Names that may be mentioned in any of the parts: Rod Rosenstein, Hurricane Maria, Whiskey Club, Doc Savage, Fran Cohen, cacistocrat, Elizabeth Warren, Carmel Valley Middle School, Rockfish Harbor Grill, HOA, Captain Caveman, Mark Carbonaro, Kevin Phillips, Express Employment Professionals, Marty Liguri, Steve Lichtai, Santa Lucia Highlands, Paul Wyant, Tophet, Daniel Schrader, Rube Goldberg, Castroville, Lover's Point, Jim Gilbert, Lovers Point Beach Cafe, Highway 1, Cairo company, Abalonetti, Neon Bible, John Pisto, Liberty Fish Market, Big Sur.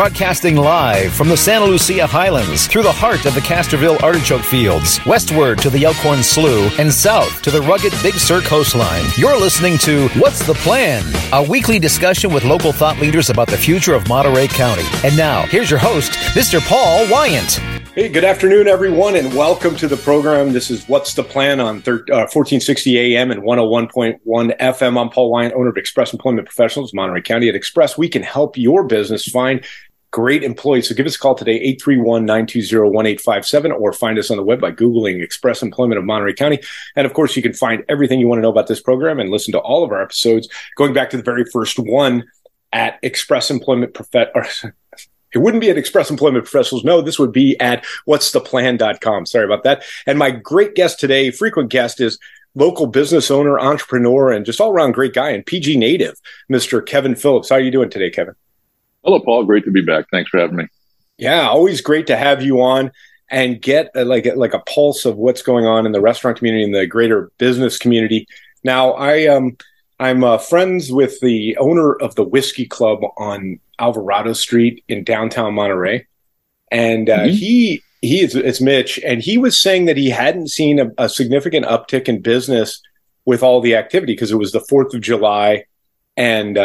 broadcasting live from the Santa Lucia Highlands, through the heart of the Castroville artichoke fields, westward to the Elkhorn Slough, and south to the rugged Big Sur coastline. You're listening to What's the Plan?, a weekly discussion with local thought leaders about the future of Monterey County. And now, here's your host, Mr. Paul Wyant. Hey, good afternoon, everyone, and welcome to the program. This is What's the Plan on 1460 AM and 101.1 FM. I'm Paul Wyant, owner of Express Employment Professionals, Monterey County. At Express, we can help your business find great employees. So give us a call today, 831-920-1857, or find us on the web by Googling Express Employment of Monterey County. And, of course, you can find everything you want to know about this program and listen to all of our episodes, going back to the very first one at Express Employment Professionals. It wouldn't be at Express Employment Professionals. No, this would be at whatstheplan.com. Sorry about that. And my great guest today, frequent guest, is local business owner, entrepreneur, and just all-around great guy and PG native, Mr. Kevin Phillips. How are you doing today, Kevin? Hello, Paul. Great to be back. Thanks for having me. Yeah, always great to have you on and get like a pulse of what's going on in the restaurant community and the greater business community. Now, I'm friends with the owner of the Whiskey Club on Alvarado Street in downtown Monterey, and it's Mitch, and he was saying that he hadn't seen a significant uptick in business with all the activity because it was the 4th of July, and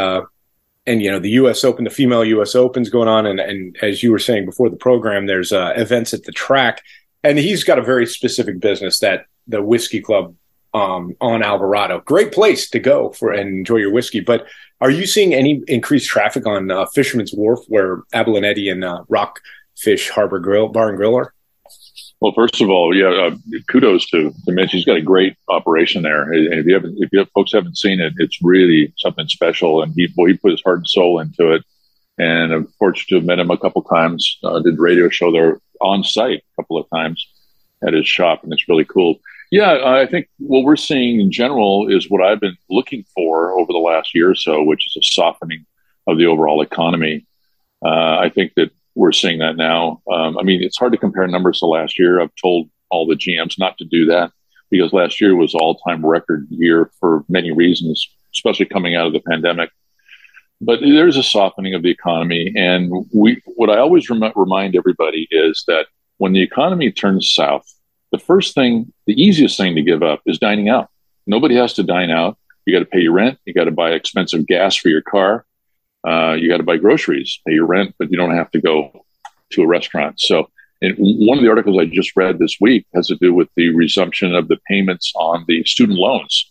you know, the U.S. Open, the female U.S. Open's going on, and as you were saying before the program, there's events at the track, and he's got a very specific business, that the Whiskey Club on Alvarado. Great place to go for and enjoy your whiskey. But are you seeing any increased traffic on Fisherman's Wharf, where Abalonetti and Rockfish Harbor Grill, Bar and Grill are? Well, first of all, yeah, kudos to Mitch. He's got a great operation there. And if folks haven't seen it, it's really something special. And he put his heart and soul into it. And I'm fortunate to have met him a couple times. Did a radio show there on site a couple of times at his shop, and it's really cool. Yeah, I think what we're seeing in general is what I've been looking for over the last year or so, which is a softening of the overall economy. I think that we're seeing that now. I mean, it's hard to compare numbers to last year. I've told all the GMs not to do that because last year was an all-time record year for many reasons, especially coming out of the pandemic. But there's a softening of the economy. And what I always remind everybody is that when the economy turns south, the first thing, the easiest thing to give up is dining out. Nobody has to dine out. You got to pay your rent. You got to buy expensive gas for your car. You got to buy groceries, pay your rent, but you don't have to go to a restaurant. So one of the articles I just read this week has to do with the resumption of the payments on the student loans.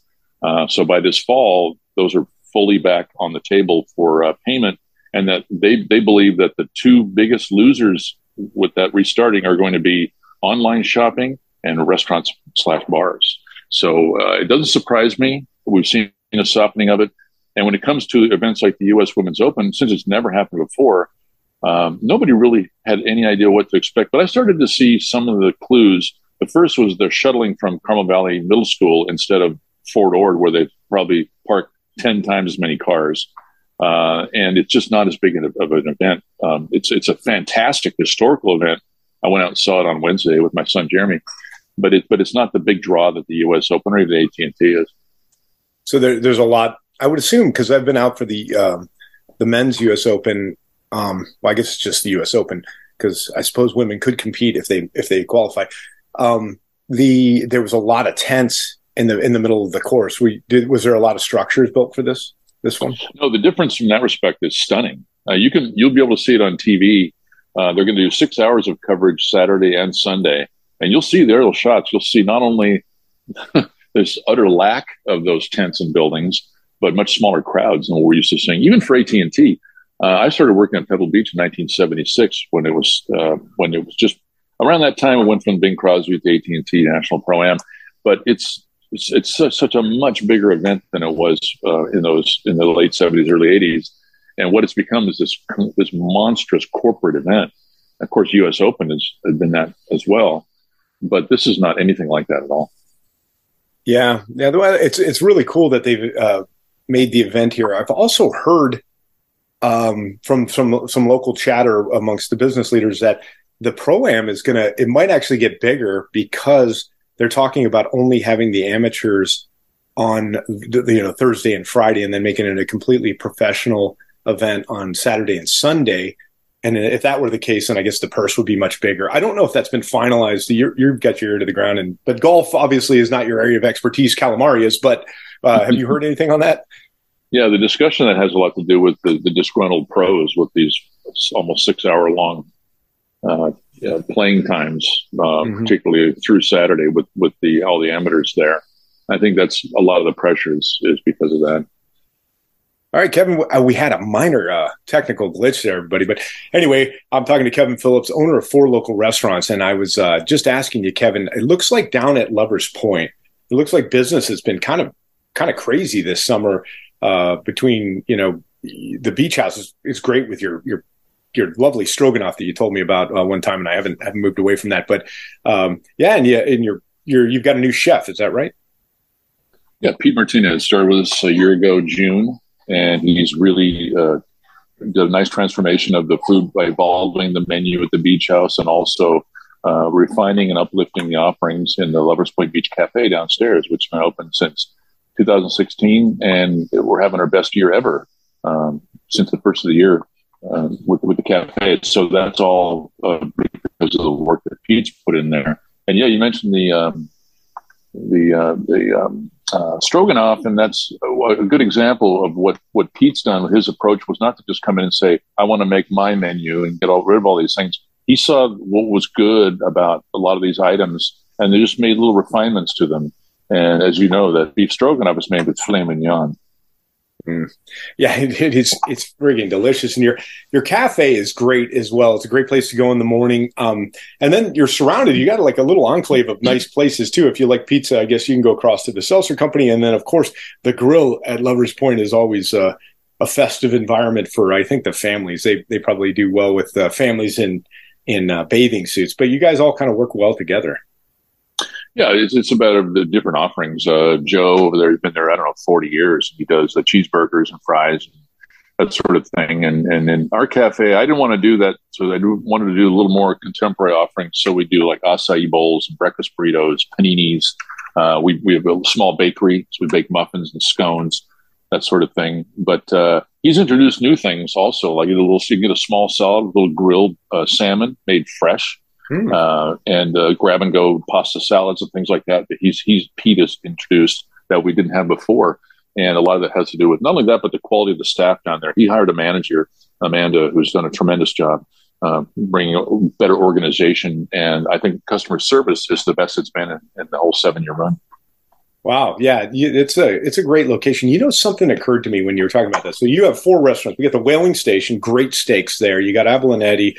So by this fall, those are fully back on the table for payment, and that they believe that the two biggest losers with that restarting are going to be online shopping and restaurants/bars. So it doesn't surprise me. We've seen a softening of it. And when it comes to events like the U.S. Women's Open, since it's never happened before, nobody really had any idea what to expect. But I started to see some of the clues. The first was they're shuttling from Carmel Valley Middle School instead of Fort Ord, where they probably parked 10 times as many cars. And it's just not as big of an event. It's a fantastic historical event. I went out and saw it on Wednesday with my son, Jeremy. But it's not the big draw that the U.S. Open or the AT&T is. So there's a lot, I would assume, because I've been out for the men's U.S. Open. Well, I guess it's just the U.S. Open, because I suppose women could compete if they qualify. There was a lot of tents in the middle of the course. Was there a lot of structures built for this one? No, the difference from that respect is stunning. You'll be able to see it on TV. They're going to do 6 hours of coverage Saturday and Sunday. And you'll see their little shots. You'll see not only this utter lack of those tents and buildings, but much smaller crowds than we're used to seeing. Even for AT&T, I started working at Pebble Beach in 1976 when it was just around that time. It went from Bing Crosby to AT&T National Pro-Am, but it's such a much bigger event than it was in the late 70s, early 80s. And what it's become is this monstrous corporate event. Of course, U.S. Open has been that as well. But this is not anything like that at all. Yeah, it's really cool that they've made the event here. I've also heard from some local chatter amongst the business leaders that the Pro-Am it might actually get bigger because they're talking about only having the amateurs on Thursday and Friday, and then making it a completely professional event on Saturday and Sunday. And if that were the case, then I guess the purse would be much bigger. I don't know if that's been finalized. You've got your ear to the ground, but golf obviously is not your area of expertise. Calamari is, but have you heard anything on that? Yeah, the discussion that has a lot to do with the disgruntled pros with these almost 6 hour long playing times, particularly through Saturday with all the amateurs there. I think that's a lot of the pressures is because of that. All right, Kevin, we had a minor technical glitch there, everybody. But anyway, I'm talking to Kevin Phillips, owner of 4 local restaurants. And I was just asking you, Kevin, it looks like down at Lover's Point, it looks like business has been kind of crazy this summer between, the Beach House is great with your lovely stroganoff that you told me about one time. And I haven't moved away from that. But you've got a new chef. Is that right? Yeah, Pete Martinez started with us a year ago, June. And he's really did a nice transformation of the food by evolving the menu at the Beach House and also refining and uplifting the offerings in the Lovers Point Beach Cafe downstairs, which has been open since 2016. And we're having our best year ever since the first of the year with the cafe. So that's all because of the work that Pete's put in there. And, yeah, you mentioned the stroganoff, and that's a good example of what Pete's done with his approach was not to just come in and say, I want to make my menu and get rid of all these things. He saw what was good about a lot of these items, and they just made little refinements to them. And as you know, that beef stroganoff is made with filet mignon. Mm. Yeah, it's frigging delicious, and your cafe is great as well. It's a great place to go in the morning, and then you're surrounded. You got like a little enclave of nice places too. If you like pizza, I guess you can go across to the Seltzer Company, and then of course the grill at Lovers Point is always a festive environment for I think the families. They probably do well with families in bathing suits, but you guys all kind of work well together. Yeah, it's about the different offerings. Joe over there has been there, I don't know, 40 years. He does the cheeseburgers and fries, and that sort of thing. And in our cafe, I didn't want to do that. So I wanted to do a little more contemporary offerings. So we do like acai bowls, breakfast burritos, paninis. We have a small bakery. So we bake muffins and scones, that sort of thing. But he's introduced new things also. Like you can get a small salad with a little grilled salmon made fresh. And grab and go pasta salads and things like that. But Pete has introduced that we didn't have before, and a lot of that has to do with not only that, but the quality of the staff down there. He hired a manager, Amanda, who's done a tremendous job bringing a better organization, and I think customer service is the best it's been in the whole 7-year run. Wow, yeah, it's a great location. Something occurred to me when you were talking about this. So you have 4 restaurants. We got the Whaling Station, great steaks there. You got Abalonetti.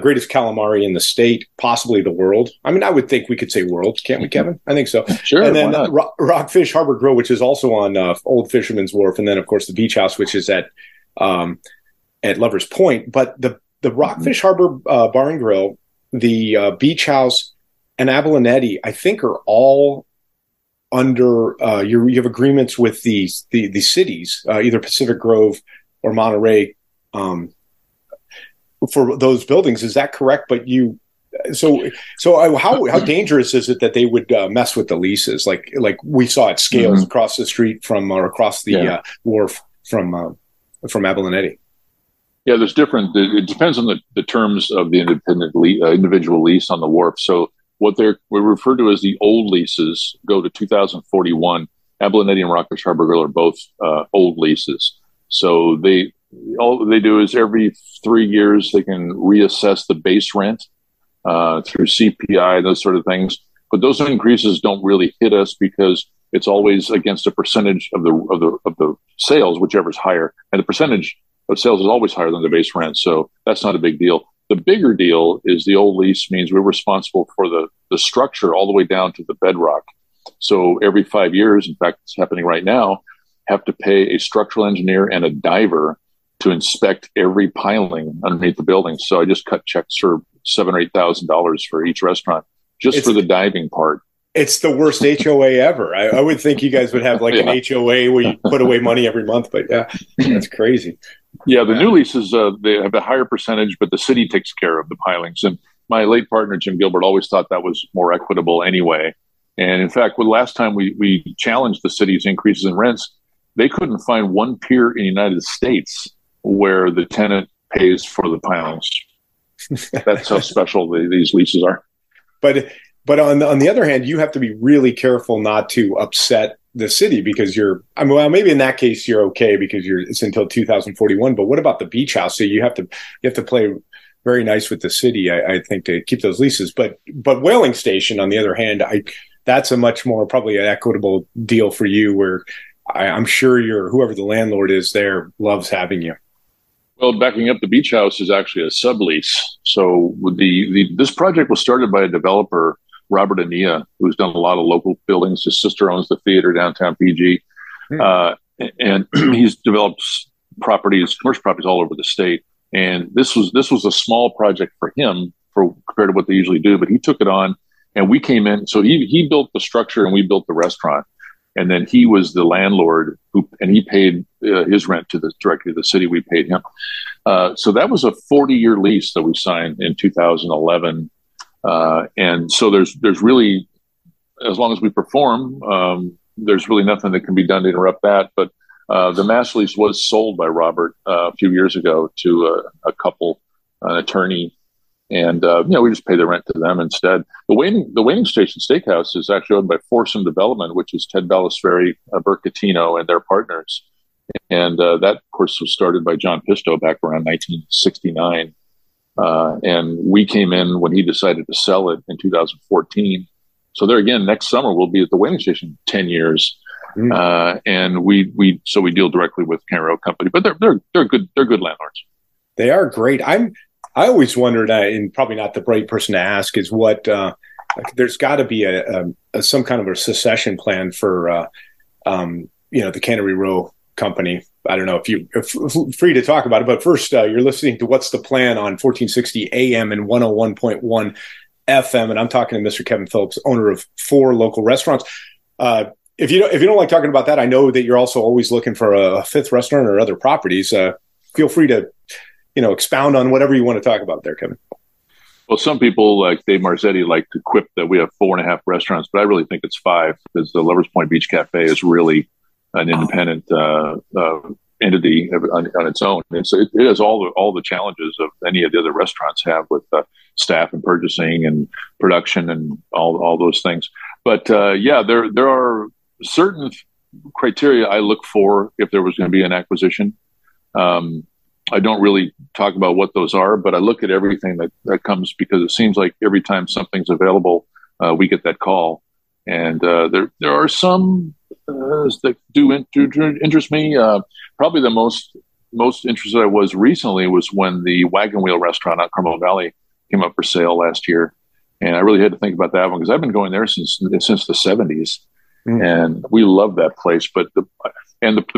Greatest calamari in the state, possibly the world. I mean, I would think we could say world, can't we, Kevin? I think so. Sure. And then Rockfish Harbor Grill, which is also on Old Fisherman's Wharf, and then of course the Beach House, which is at Lover's Point. But the Rockfish Harbor Bar and Grill, the Beach House, and Abalonetti, I think, are all under. You have agreements with the cities, either Pacific Grove or Monterey. For those buildings, is that correct? But so how dangerous is it that they would mess with the leases, like we saw at Scales across the street from or across the wharf from Abalonetti? Yeah, there's different. It depends on the terms of the individual lease on the wharf. So what we refer to as the old leases go to 2041. Abalonetti and Rockfish Harbor Grill are both old leases, so all they do is every 3 years they can reassess the base rent through CPI, those sort of things. But those increases don't really hit us because it's always against a percentage of the sales, whichever's higher, and the percentage of sales is always higher than the base rent. So that's not a big deal. The bigger deal is the old lease means we're responsible for the structure all the way down to the bedrock. So every 5 years, in fact, it's happening right now, have to pay a structural engineer and a diver to inspect every piling underneath the building. So I just cut checks for $7,000 or $8,000 for each restaurant for the diving part. It's the worst HOA ever. I would think you guys would have like an HOA where you put away money every month, but yeah, that's crazy. Yeah, the new leases, they have a higher percentage, but the city takes care of the pilings. And my late partner, Jim Gilbert, always thought that was more equitable anyway. And in fact, last time we challenged the city's increases in rents, they couldn't find one pier in the United States where the tenant pays for the piles. That's how special these leases are. But on the other hand, you have to be really careful not to upset the city because you're, I mean, well, maybe in that case you're okay because it's until 2041. But what about the beach house? So you have to play very nice with the city, I think, to keep those leases. But Whaling Station, on the other hand, that's a much more probably an equitable deal for you, where I'm sure whoever the landlord is there loves having you. Well, backing up, the beach house is actually a sublease. So this project was started by a developer, Robert Ania, who's done a lot of local buildings. His sister owns the theater downtown PG. And he's developed properties, commercial properties all over the state. And this was a small project for him compared to what they usually do, but he took it on and we came in. So he built the structure and we built the restaurant. And then he was the landlord and he paid his rent directly to the city. We paid him. So that was a 40-year lease that we signed in 2011. And so there's really, as long as we perform, there's really nothing that can be done to interrupt that. But the master lease was sold by Robert a few years ago to a couple, an attorney. And, we just pay the rent to them instead. The Whaling Station Steakhouse is actually owned by Forsum Development, which is Ted Bellasferi, Burke Catino, and their partners. And that, of course, was started by John Pisto back around 1969. And we came in when he decided to sell it in 2014. So there again, next summer, we'll be at the Whaling Station 10 years. Mm. And we deal directly with Cairo company, but they're good landlords. They are great. I always wondered, and probably not the right person to ask, is what there's got to be some kind of a succession plan for, the Cannery Row company. I don't know if you're free to talk about it, but first you're listening to What's the Plan on 1460 AM and 101.1 FM, and I'm talking to Mr. Kevin Phillips, owner of 4 local restaurants. If you don't like talking about that, I know that you're also always looking for a 5th restaurant or other properties. Feel free to expound on whatever you want to talk about there, Kevin. Well, some people like Dave Marzetti like to quip that we have 4.5 restaurants, but I really think it's 5 because the Lovers Point Beach Cafe is really an independent entity on its own. And so it has all the challenges of any of the other restaurants have with staff and purchasing and production and all those things. But there are certain criteria I look for if there was going to be an acquisition. I don't really talk about what those are, but I look at everything that comes because it seems like every time something's available, we get that call. And there are some that do interest me. Probably the most interested I was recently was when the Wagon Wheel restaurant out Carmel Valley came up for sale last year. And I really had to think about that one because I've been going there since the 70s. Mm. And we love that place. But the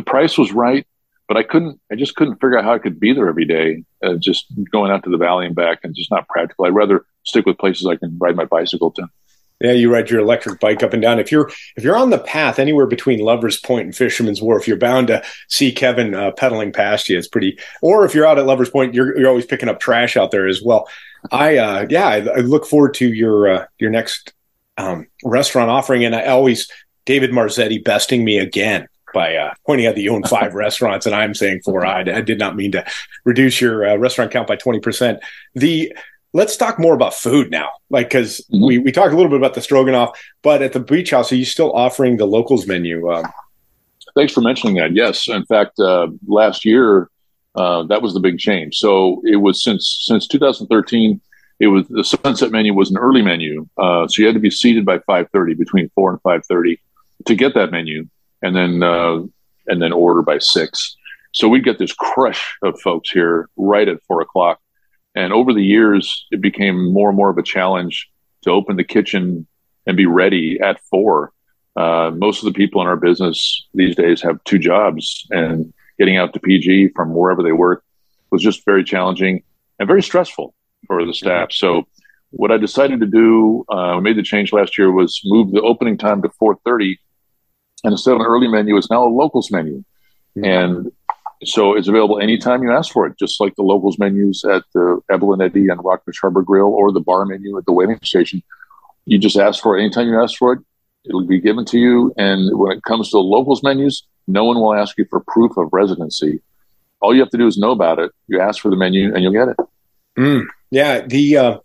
price was right. But I just couldn't figure out how I could be there every day, just going out to the valley and back, and just not practical. I'd rather stick with places I can ride my bicycle to. Yeah, you ride your electric bike up and down. If you're on the path anywhere between Lovers Point and Fisherman's Wharf, you're bound to see Kevin pedaling past you. It's pretty. Or if you're out at Lovers Point, you're always picking up trash out there as well. I look forward to your next restaurant offering, and I always David Marzetti besting me again by pointing out that you own 5 restaurants and I'm saying 4. I did not mean to reduce your restaurant count by 20%. Let's talk more about food now, because we talked a little bit about the stroganoff, but at the beach house, are you still offering the locals menu? Thanks for mentioning that. Yes. In fact, last year, that was the big change. So it was since 2013, it was the sunset menu was an early menu. So you had to be seated by 5:30, between 4 and 5:30 to get that menu. And then order by 6. So we'd get this crush of folks here right at 4:00. And over the years, it became more and more of a challenge to open the kitchen and be ready at 4. Most of the people in our business these days have 2 jobs, and getting out to PG from wherever they work was just very challenging and very stressful for the staff. So what I decided to do, made the change last year, was move the opening time to 4:30. And instead of an early menu, it's now a locals menu. And so it's available anytime you ask for it, just like the locals menus at the Evelyn Eddy and Rockfish Harbor Grill, or the bar menu at the Whaling Station. You just ask for it anytime you ask for it. It'll be given to you. And when it comes to the locals menus, no one will ask you for proof of residency. All you have to do is know about it. You ask for the menu and you'll get it. Mm, yeah.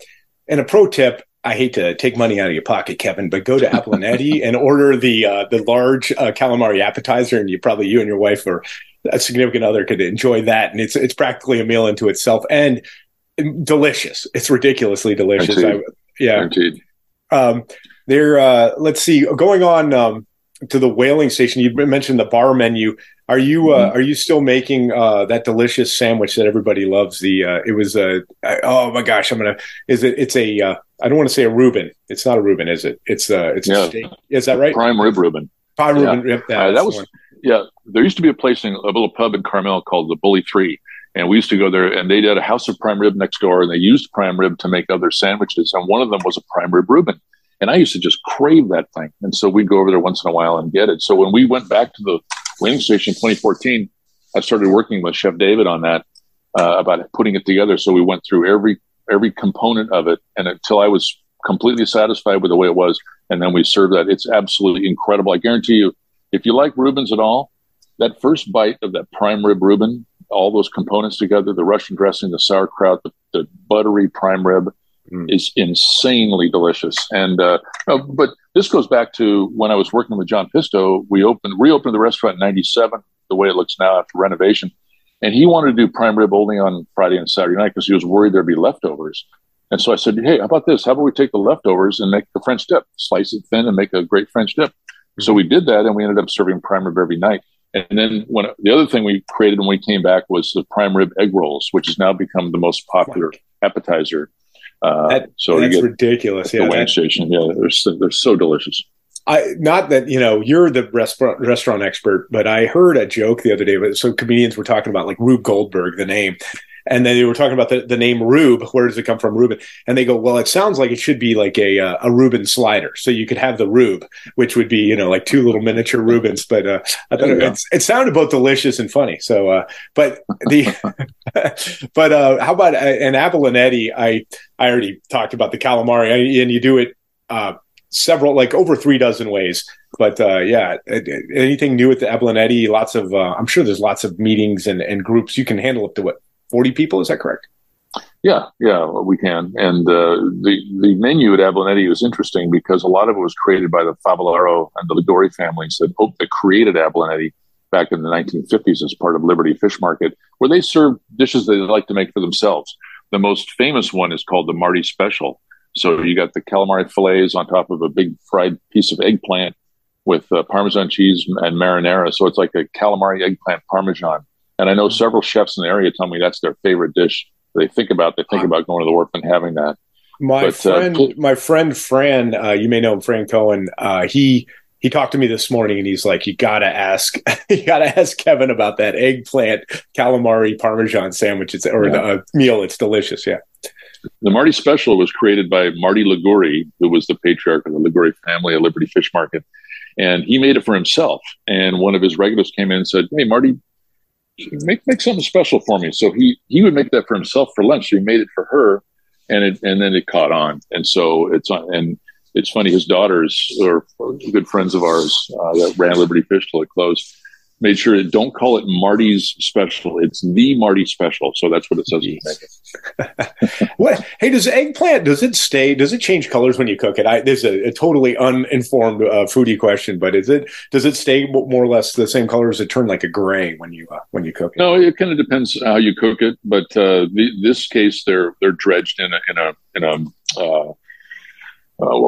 And a pro tip, I hate to take money out of your pocket, Kevin, but go to Abalonetti and order the large calamari appetizer, and you and your wife or a significant other could enjoy that. And it's practically a meal into itself and delicious. It's ridiculously delicious. Guaranteed. Let's see, going on to the Whaling Station, you mentioned the bar menu. Are you still making that delicious sandwich that everybody loves? I don't want to say a Reuben. It's not a Reuben, is it? It's a steak. Is that right? Prime rib Reuben. Prime rib. Yep, there used to be a place in a little pub in Carmel called the Bully Three. And we used to go there, and they did a house of prime rib next door, and they used prime rib to make other sandwiches. And one of them was a prime rib Reuben. And I used to just crave that thing. And so we'd go over there once in a while and get it. So when we went back to the Whaling Station in 2014, I started working with Chef David on that, about putting it together. So we went through every component of it, and until I was completely satisfied with the way it was, and then we served that. It's absolutely incredible. I guarantee you, if you like Reubens at all, that first bite of that prime rib Reuben, all those components together, the Russian dressing, the sauerkraut, the buttery prime rib, is insanely delicious. And but this goes back to when I was working with John Pisto. We reopened the restaurant in 97, the way it looks now after renovation. And he wanted to do prime rib only on Friday and Saturday night because he was worried there'd be leftovers. And so I said, hey, how about this? How about we take the leftovers and make the French dip, slice it thin and make a great French dip. Mm-hmm. So we did that, and we ended up serving prime rib every night. And then the other thing we created when we came back was the prime rib egg rolls, which has now become the most popular appetizer. Ridiculous. The Whaling Station. Yeah, they're so delicious. Not that, you're the restaurant expert, but I heard a joke the other day. So comedians were talking about like Rube Goldberg, the name. And then they were talking about the name Rube. Where does it come from, Reuben? And they go, well, it sounds like it should be like a Reuben slider. So you could have the Rube, which would be, like two little miniature Reubens. But I thought it sounded both delicious and funny. So, how about an Abalonetti? I already talked about the calamari, and you do it several, like over 3 dozen ways. But anything new at the Abalonetti? Lots of, I'm sure there's lots of meetings and groups. You can handle up to what? 40 people, is that correct? Yeah, we can. And the menu at Abalonetti was interesting because a lot of it was created by the Favaloro and the Liguri families that created Abalonetti back in the 1950s as part of Liberty Fish Market, where they served dishes they like to make for themselves. The most famous one is called the Marty Special. So you got the calamari fillets on top of a big fried piece of eggplant with Parmesan cheese and marinara. So it's like a calamari eggplant Parmesan. And I know several chefs in the area tell me that's their favorite dish. They think about going to the wharf and having that. My friend Fran, you may know him, Fran Cohen. He talked to me this morning, and he's like, "You gotta ask Kevin about that eggplant calamari Parmesan sandwich. The meal. It's delicious." Yeah. The Marty Special was created by Marty Liguri, who was the patriarch of the Liguri family at Liberty Fish Market, and he made it for himself. And one of his regulars came in and said, "Hey, Marty, Make something special for me." So he would make that for himself for lunch. So he made it for her, and then it caught on. And so it's on. And it's funny, his daughters are good friends of ours that ran Liberty Fish till it closed. Made sure to don't call it Marty's Special. It's the Marty Special. So that's what it says. What? Hey, does eggplant? Does it stay? Does it change colors when you cook it? This is a totally uninformed foodie question, but is it? Does it stay more or less the same color? Does it turn like a gray when you cook it? No, it kind of depends how you cook it. But this case, they're dredged in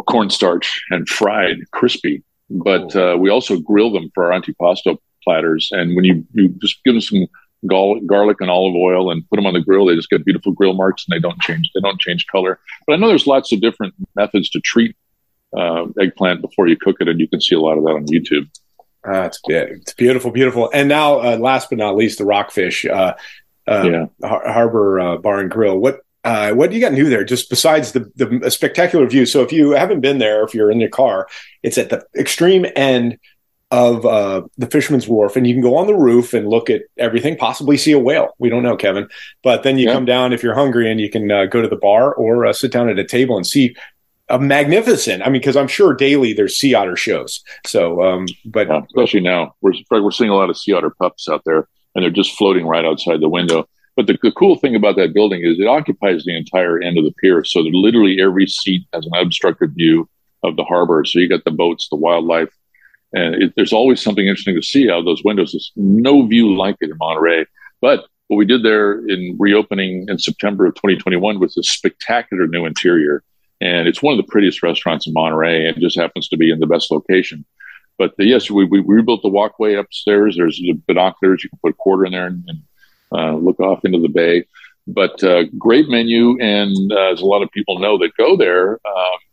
cornstarch and fried crispy. But we also grill them for our antipasto platters, and when you just give them some garlic and olive oil and put them on the grill, they just get beautiful grill marks, and they don't change color. But I know there's lots of different methods to treat eggplant before you cook it, and you can see a lot of that on YouTube. It's beautiful. And now, last but not least, the Rockfish Harbor Bar and Grill. What do you got new there? Just besides the spectacular view. So if you haven't been there, if you're in your car, it's at the extreme end of the Fisherman's Wharf, and you can go on the roof and look at everything, possibly see a whale. We don't know, Kevin, but then you come down if you're hungry, and you can go to the bar or sit down at a table and see a magnificent. I mean, because I'm sure daily there's sea otter shows. So, especially now, we're seeing a lot of sea otter pups out there. and they're just floating right outside the window. But the cool thing about that building is it occupies the entire end of the pier. So that literally every seat has an unobstructed view of the harbor. So you got the boats, the wildlife, and there's always something interesting to see out of those windows. There's no view like it in Monterey. But what we did there in reopening in September of 2021 was a spectacular new interior. And it's one of the prettiest restaurants in Monterey and just happens to be in the best location. But yes, we rebuilt the walkway upstairs. There's binoculars. You can put a quarter in there and look off into the bay. But great menu. And as a lot of people know that go there,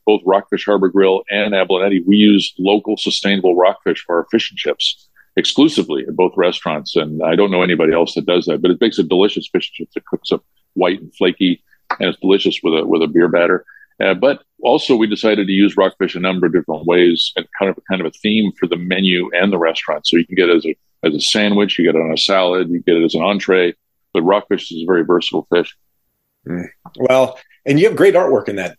both Rockfish Harbor Grill and Abalonetti, we use local sustainable rockfish for our fish and chips exclusively at both restaurants. And I don't know anybody else that does that, but it makes a delicious fish and chips. It cooks up white and flaky, and it's delicious with a beer batter. But also we decided to use rockfish a number of different ways and kind of a theme for the menu and the restaurant. So you can get it as a sandwich, you get it on a salad, you get it as an entree, but rockfish is a very versatile fish. Mm. Well, and you have great artwork in that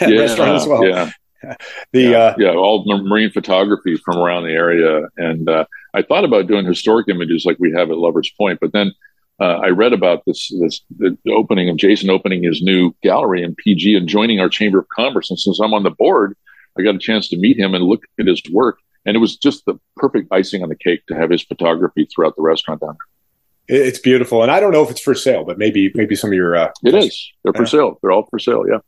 restaurant as well. Yeah. All the marine photography from around the area. And I thought about doing historic images like we have at Lover's Point, but then I read about the opening of Jason opening his new gallery in PG and joining our Chamber of Commerce. And since I'm on the board, I got a chance to meet him and look at his work. And it was just the perfect icing on the cake to have his photography throughout the restaurant down there. It's beautiful. And I don't know if it's for sale, but maybe some of your... it is. They're for sale. They're all for sale, yeah.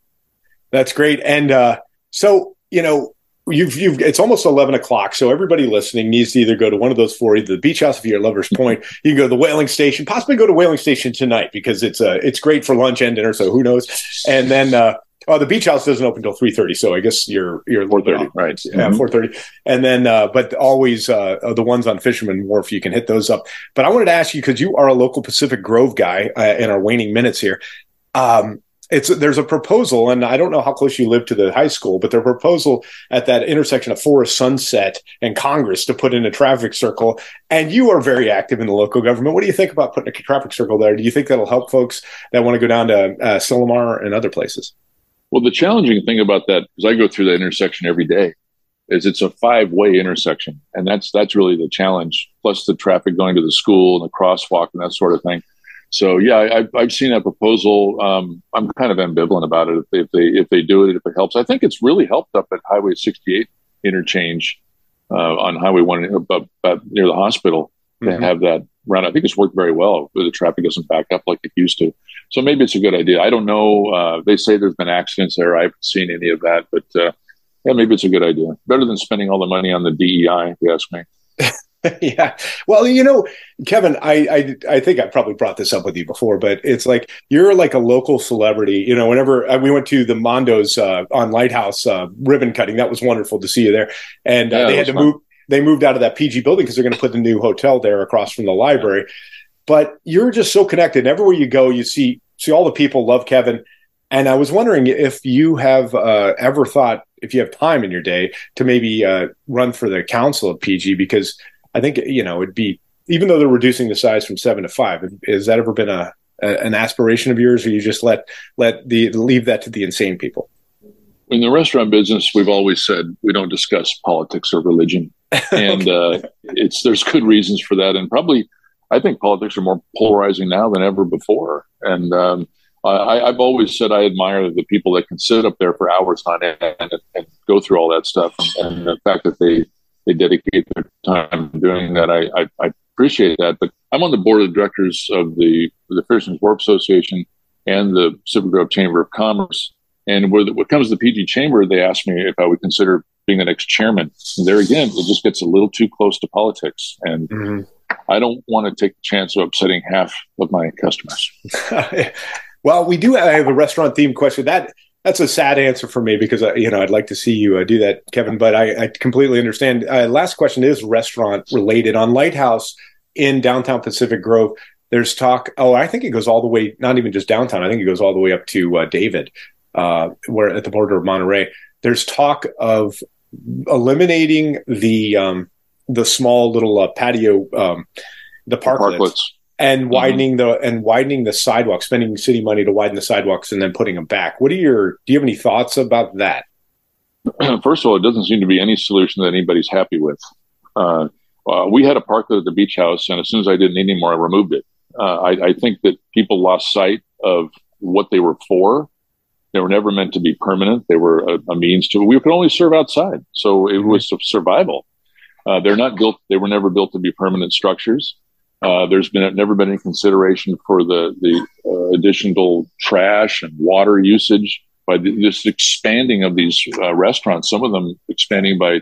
That's great. And so, you know, You've it's almost 11 o'clock, so everybody listening needs to either go to one of those four, either the Beach House if you're at Lover's Point, you can go to the Whaling Station, possibly go to Whaling Station tonight because it's great for lunch and dinner, so who knows? And then the Beach House doesn't open until 3:30, so I guess you're 4:30, right? Yeah, mm-hmm. 4:30, and then but always the ones on Fisherman Wharf, you can hit those up. But I wanted to ask you because you are a local Pacific Grove guy in our waning minutes here. There's a proposal, and I don't know how close you live to the high school, but their proposal at that intersection of Forest, Sunset, and Congress to put in a traffic circle. And you are very active in the local government. What do you think about putting a traffic circle there? Do you think that'll help folks that want to go down to Silomar and other places? Well, the challenging thing about that, because I go through that intersection every day, is it's a five-way intersection. And that's really the challenge, plus the traffic going to the school and the crosswalk and that sort of thing. So yeah, I've seen that proposal. I'm kind of ambivalent about it. If they do it, if it helps, I think it's really helped up at Highway 68 interchange on Highway 1 about near the hospital to have that round. I think it's worked very well. The traffic doesn't back up like it used to. So maybe it's a good idea. I don't know. They say there's been accidents there. I haven't seen any of that, but yeah, maybe it's a good idea. Better than spending all the money on the DEI, if you ask me. Yeah. Well, you know, Kevin, I think I probably brought this up with you before, but it's like you're like a local celebrity. You know, whenever we went to the Mondo's on Lighthouse ribbon cutting, that was wonderful to see you there. And they had to move. They moved out of that PG building because they're going to put the new hotel there across from the library. Yeah. But you're just so connected. Everywhere you go, you see all the people love Kevin. And I was wondering if you have ever thought, if you have time in your day, to maybe run for the council of PG, because I think, you know, it'd be, even though they're reducing the size from 7 to 5, has that ever been an aspiration of yours, or you just leave that to the insane people? In the restaurant business, we've always said we don't discuss politics or religion. And there's good reasons for that. And probably, I think politics are more polarizing now than ever before. And I've always said I admire the people that can sit up there for hours on end and go through all that stuff. And the fact that they dedicate their time doing that. I appreciate that, but I'm on the board of directors of the Fisherman's Wharf Association and the Pacific Grove Chamber of Commerce. And what comes to the PG Chamber, they asked me if I would consider being the next chairman. And there again, it just gets a little too close to politics. And I don't want to take the chance of upsetting half of my customers. Well, I have a restaurant themed question that. That's a sad answer for me because, you know, I'd like to see you do that, Kevin, but I completely understand. Last question is restaurant related. On Lighthouse in downtown Pacific Grove, there's talk. Oh, I think it goes all the way, not even just downtown. I think it goes all the way up to David, where at the border of Monterey. There's talk of eliminating the small little patio, the parklets. And widening the sidewalk, spending city money to widen the sidewalks and then putting them back. Do you have any thoughts about that? First of all, it doesn't seem to be any solution that anybody's happy with. We had a parklet at the Beach House, and as soon as I didn't need anymore, I removed it. I think that people lost sight of what they were for. They were never meant to be permanent. They were a means to. We could only serve outside, so it was survival. They're not built. They were never built to be permanent structures. There's never been any consideration for the additional trash and water usage by this expanding of these restaurants. Some of them expanding by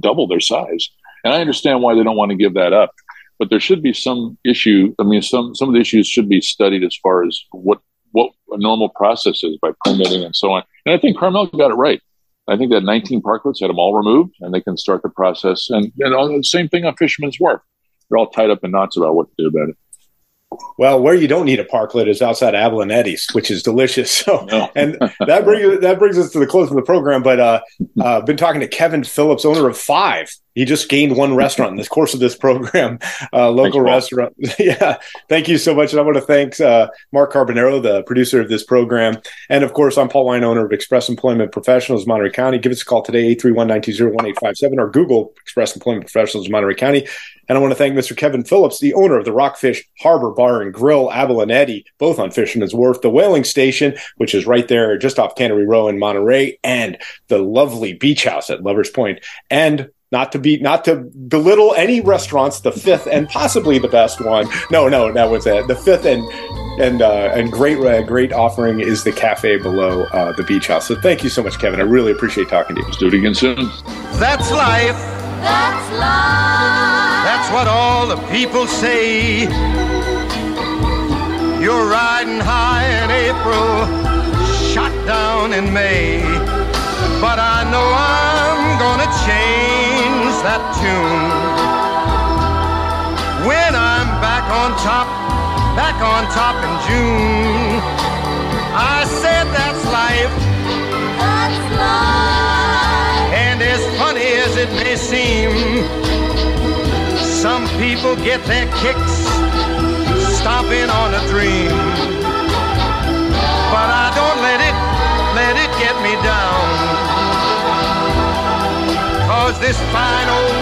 double their size. And I understand why they don't want to give that up, but there should be some issue. I mean, some of the issues should be studied as far as what a normal process is by permitting and so on. And I think Carmel got it right. I think that 19 parklets had them all removed, and they can start the process. And all the same thing on Fisherman's Wharf. They're all tied up in knots about what to do about it. Well, where you don't need a parklet is outside Abalonetti's, which is delicious. So, no. And that brings us to the close of the program. But been talking to Kevin Phillips, owner of 5. He just gained one restaurant in the course of this program, local restaurant. Yeah, thank you so much. And I want to thank Mark Carbonaro, the producer of this program. And, of course, I'm Paul Wyant, owner of Express Employment Professionals, Monterey County. Give us a call today, 831-920-1857, or Google Express Employment Professionals, Monterey County. And I want to thank Mr. Kevin Phillips, the owner of the Rockfish Harbor Bar and Grill, Abalonetti, both on Fisherman's Wharf, the Whaling Station, which is right there just off Cannery Row in Monterey, and the lovely Beach House at Lovers Point, and not to belittle any restaurants, the fifth and possibly the best one. No, that was it. The fifth and great offering is the cafe below the Beach House. So thank you so much, Kevin. I really appreciate talking to you. Let's do it again soon. That's life. That's life. That's what all the people say. You're riding high in April, shot down in May. But I know I'm gonna change that tune when I'm back on top in June. I said that's life, and as funny as it may seem, some people get their kicks stomping on a dream, but I don't let it get me down. This fine old